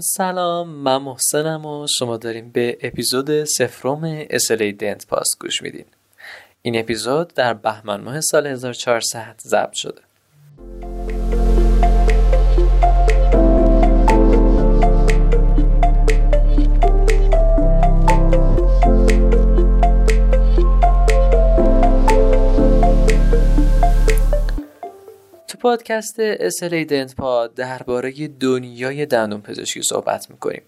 سلام، من محسنم و شما داریم به اپیزود 0 SLA Dent Pod گوش میدین. این اپیزود در بهمن ماه سال 1400 ضبط شده. پادکست SLA Dent Pod درباره دنیای دندون پزشکی صحبت میکنیم،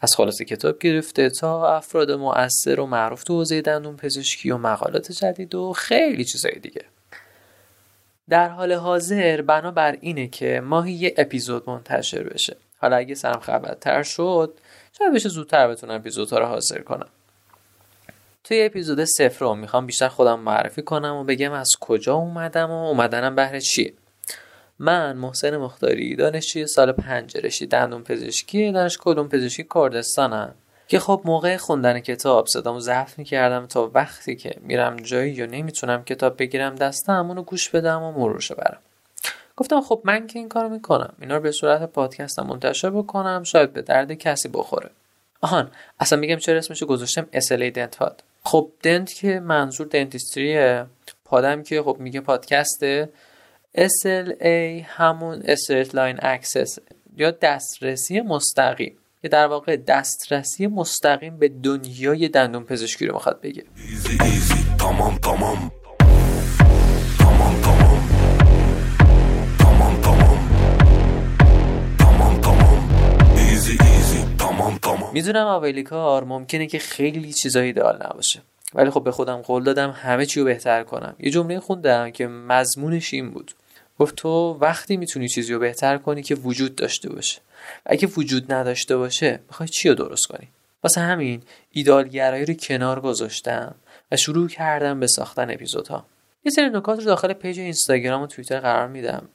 از خلاصه کتاب گرفته تا افراد مؤثر و معروف تو حوزه دندون پزشکی و مقالات جدید و خیلی چیزای دیگه. در حال حاضر بنابر اینه که ماهی یه اپیزود منتشر بشه. حالا اگه سرم خبرتر شد شاید بشه زودتر بتونم اپیزودها رو حاضر کنم. توی اپیزود 0 میخوام بیشتر خودم معرفی کنم و بگم از کجا اومدم و اومدنم بهر چیه. من محسن مختاری، دانشجوی سال 5 رشته دندونپزشکی دانشگاه علوم پزشکی کردستانم که خب موقع خوندن کتاب صدامو ضعف می‌کردم تا وقتی که میرم جایی یا نمیتونم کتاب بگیرم دستم اونو گوش بدم و مرورشو برم. گفتم خب من که این کارو میکنم، اینا رو به صورت پادکست منتشر بکنم، شاید به درد کسی بخوره. آهان، اصلا میگم چرا اسمشو گذاشتم SLA Dent Pod. خب دنت که منظور دنتیستریه، پادم که خب میگه پادکسته، SLA همون Straight Line Access یا دسترسی مستقیم، که در واقع دسترسی مستقیم به دنیای دندون پزشکی رو میخواد بگه. میدونم اولی کار ممکنه که خیلی چیزایی دال نباشه، ولی خب به خودم قول دادم همه چی رو بهتر کنم. یه جمله خوندم که مضمونش این بود، گفت تو وقتی میتونی چیزی رو بهتر کنی که وجود داشته باشه، اگه وجود نداشته باشه میخوای چی رو درست کنی؟ واسه همین ایدالگرایی رو کنار گذاشتم و شروع کردم به ساختن اپیزودها. یه سری نکات رو داخل پیج اینستاگرام و توییتر قرار میدم.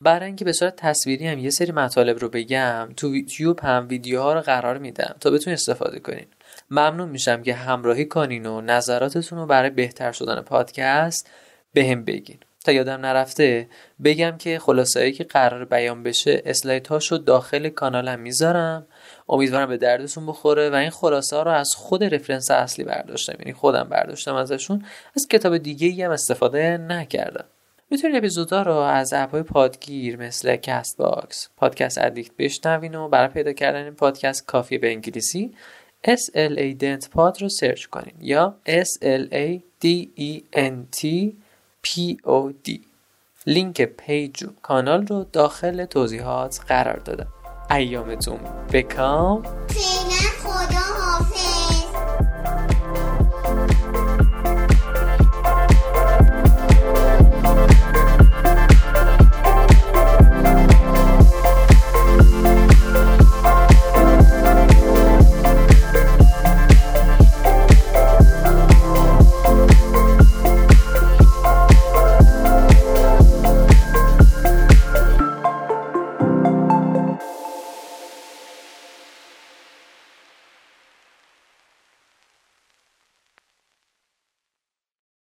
برای اینکه به صورت تصویری هم یه سری مطالب رو بگم، تو یوتیوب هم ویدیوها رو قرار میدم تا بتونید استفاده کنین. ممنون میشم که همراهی کنین و نظراتتون رو برای بهتر شدن پادکست بهم بگین. تا یادم نرفته بگم که خلاصه‌ای که قرار بیان بشه اسلایدهاشو داخل کانالم میذارم، امیدوارم به دردتون بخوره. و این خلاصه ها رو از خود رفرنس اصلی برداشتم، یعنی خودم برداشتم ازشون، از کتاب دیگه‌ای هم استفاده نکردم. میتونید اپیزودا رو از اپ‌های پادگیر مثل کاست باکس، پادکست ادیکت بشنوین و برای پیدا کردن این پادکست کافیه به انگلیسی SLA Dent Pod رو سرچ کنین یا SLA Dent Pod. لینک پیج و کانال رو داخل توضیحات قرار دادم. ایامتون بکام.